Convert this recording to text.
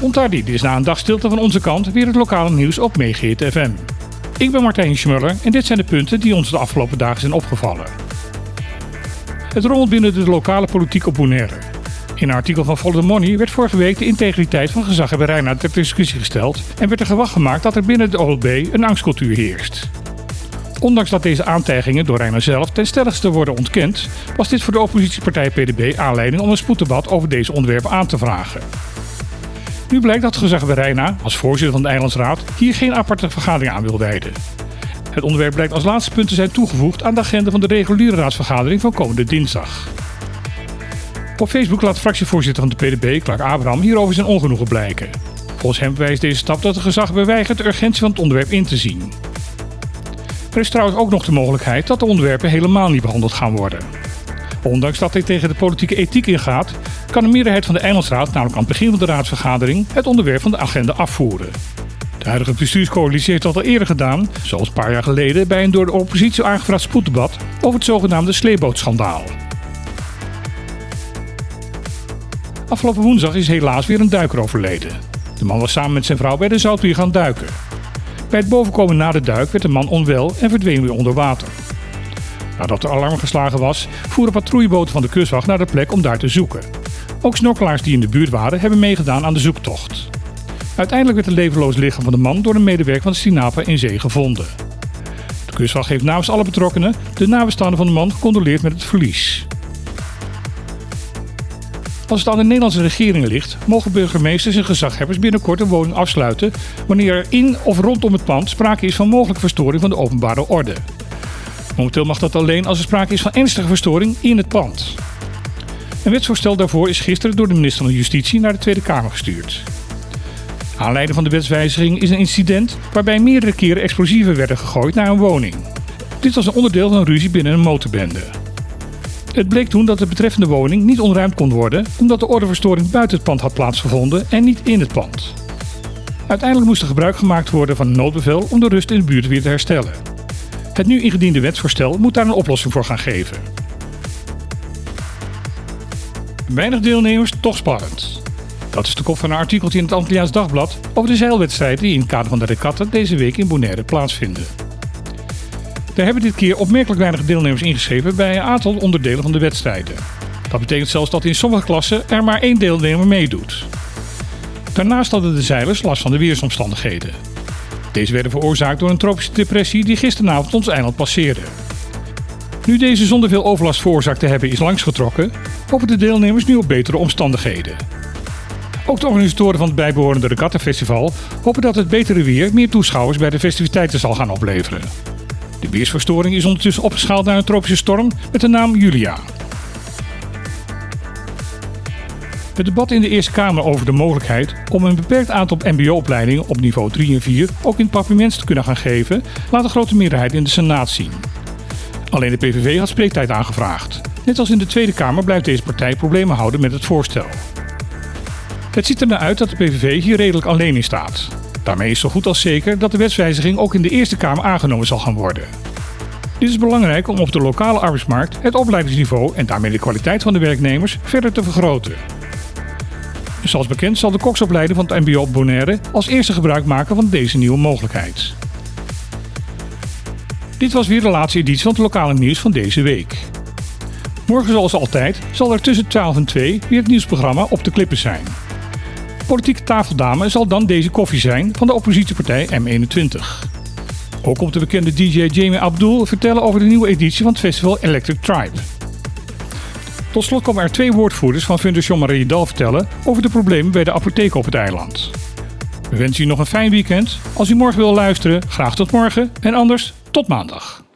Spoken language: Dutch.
Ontardid is na een dag stilte van onze kant weer het lokale nieuws op Meegeert FM. Ik ben Martijn Schmuller en dit zijn de punten die ons de afgelopen dagen zijn opgevallen. Het rommelt binnen de lokale politiek op Bonaire. In een artikel van Follow the Money werd vorige week de integriteit van gezaghebber Reina ter discussie gesteld en werd er gewacht gemaakt dat er binnen de OLB een angstcultuur heerst. Ondanks dat deze aantijgingen door Reina zelf ten stelligste worden ontkend, was dit voor de oppositiepartij PDB aanleiding om een spoeddebat over deze onderwerpen aan te vragen. Nu blijkt dat gezaghebber Reina, als voorzitter van de Eilandsraad, hier geen aparte vergadering aan wil wijden. Het onderwerp blijkt als laatste punt te zijn toegevoegd aan de agenda van de reguliere raadsvergadering van komende dinsdag. Op Facebook laat fractievoorzitter van de PDB, Clark Abraham, hierover zijn ongenoegen blijken. Volgens hem wijst deze stap dat de gezaghebber weigert de urgentie van het onderwerp in te zien. Er is trouwens ook nog de mogelijkheid dat de onderwerpen helemaal niet behandeld gaan worden. Ondanks dat dit tegen de politieke ethiek ingaat, kan de meerderheid van de Eilandsraad namelijk aan het begin van de raadsvergadering het onderwerp van de agenda afvoeren. De huidige bestuurscoalitie heeft dat al eerder gedaan, zoals een paar jaar geleden bij een door de oppositie aangevraagd spoeddebat over het zogenaamde sleepbootschandaal. Afgelopen woensdag is helaas weer een duiker overleden. De man was samen met zijn vrouw bij de zoutpier gaan duiken. Bij het bovenkomen na de duik werd de man onwel en verdween weer onder water. Nadat de alarm geslagen was, voeren patrouilleboten van de kustwacht naar de plek om daar te zoeken. Ook snorkelaars die in de buurt waren hebben meegedaan aan de zoektocht. Uiteindelijk werd het levenloos lichaam van de man door een medewerker van de Sinapa in zee gevonden. De kustwacht heeft namens alle betrokkenen de nabestaanden van de man gecondoleerd met het verlies. Als het aan de Nederlandse regering ligt, mogen burgemeesters en gezaghebbers binnenkort een woning afsluiten wanneer er in of rondom het pand sprake is van mogelijke verstoring van de openbare orde. Momenteel mag dat alleen als er sprake is van ernstige verstoring in het pand. Een wetsvoorstel daarvoor is gisteren door de minister van Justitie naar de Tweede Kamer gestuurd. Aanleiding van de wetswijziging is een incident waarbij meerdere keren explosieven werden gegooid naar een woning. Dit was een onderdeel van een ruzie binnen een motorbende. Het bleek toen dat de betreffende woning niet ontruimd kon worden omdat de ordeverstoring buiten het pand had plaatsgevonden en niet in het pand. Uiteindelijk moest er gebruik gemaakt worden van een noodbevel om de rust in de buurt weer te herstellen. Het nu ingediende wetsvoorstel moet daar een oplossing voor gaan geven. Weinig deelnemers, toch spannend. Dat is de kop van een artikeltje in het Antilliaans Dagblad over de zeilwedstrijden die in het kader van de regatta deze week in Bonaire plaatsvinden. Er hebben dit keer opmerkelijk weinig deelnemers ingeschreven bij een aantal onderdelen van de wedstrijden. Dat betekent zelfs dat in sommige klassen er maar 1 deelnemer meedoet. Daarnaast hadden de zeilers last van de weersomstandigheden. Deze werden veroorzaakt door een tropische depressie die gisteravond ons eiland passeerde. Nu deze zonder veel overlast veroorzaakt te hebben is langsgetrokken, hopen de deelnemers nu op betere omstandigheden. Ook de organisatoren van het bijbehorende regattafestival hopen dat het betere weer meer toeschouwers bij de festiviteiten zal gaan opleveren. De weersverstoring is ondertussen opgeschaald naar een tropische storm met de naam Julia. Het debat in de Eerste Kamer over de mogelijkheid om een beperkt aantal MBO-opleidingen op niveau 3 en 4 ook in papiermens te kunnen gaan geven, laat een grote meerderheid in de Senaat zien. Alleen de PVV had spreektijd aangevraagd. Net als in de Tweede Kamer blijft deze partij problemen houden met het voorstel. Het ziet ernaar uit dat de PVV hier redelijk alleen in staat. Daarmee is zo goed als zeker dat de wetswijziging ook in de Eerste Kamer aangenomen zal gaan worden. Dit is belangrijk om op de lokale arbeidsmarkt het opleidingsniveau en daarmee de kwaliteit van de werknemers verder te vergroten. Zoals bekend zal de koksopleider van het MBO op Bonaire als eerste gebruik maken van deze nieuwe mogelijkheid. Dit was weer de laatste editie van het lokale nieuws van deze week. Morgen zoals altijd zal er tussen 12 en 2 weer het nieuwsprogramma Op de Klippen zijn. Politieke tafeldame zal dan deze koffie zijn van de oppositiepartij M21. Ook komt de bekende DJ Jamie Abdul vertellen over de nieuwe editie van het festival Electric Tribe. Tot slot komen er 2 woordvoerders van Fondation Marie Dal vertellen over de problemen bij de apotheek op het eiland. We wensen u nog een fijn weekend. Als u morgen wil luisteren, graag tot morgen en anders tot maandag.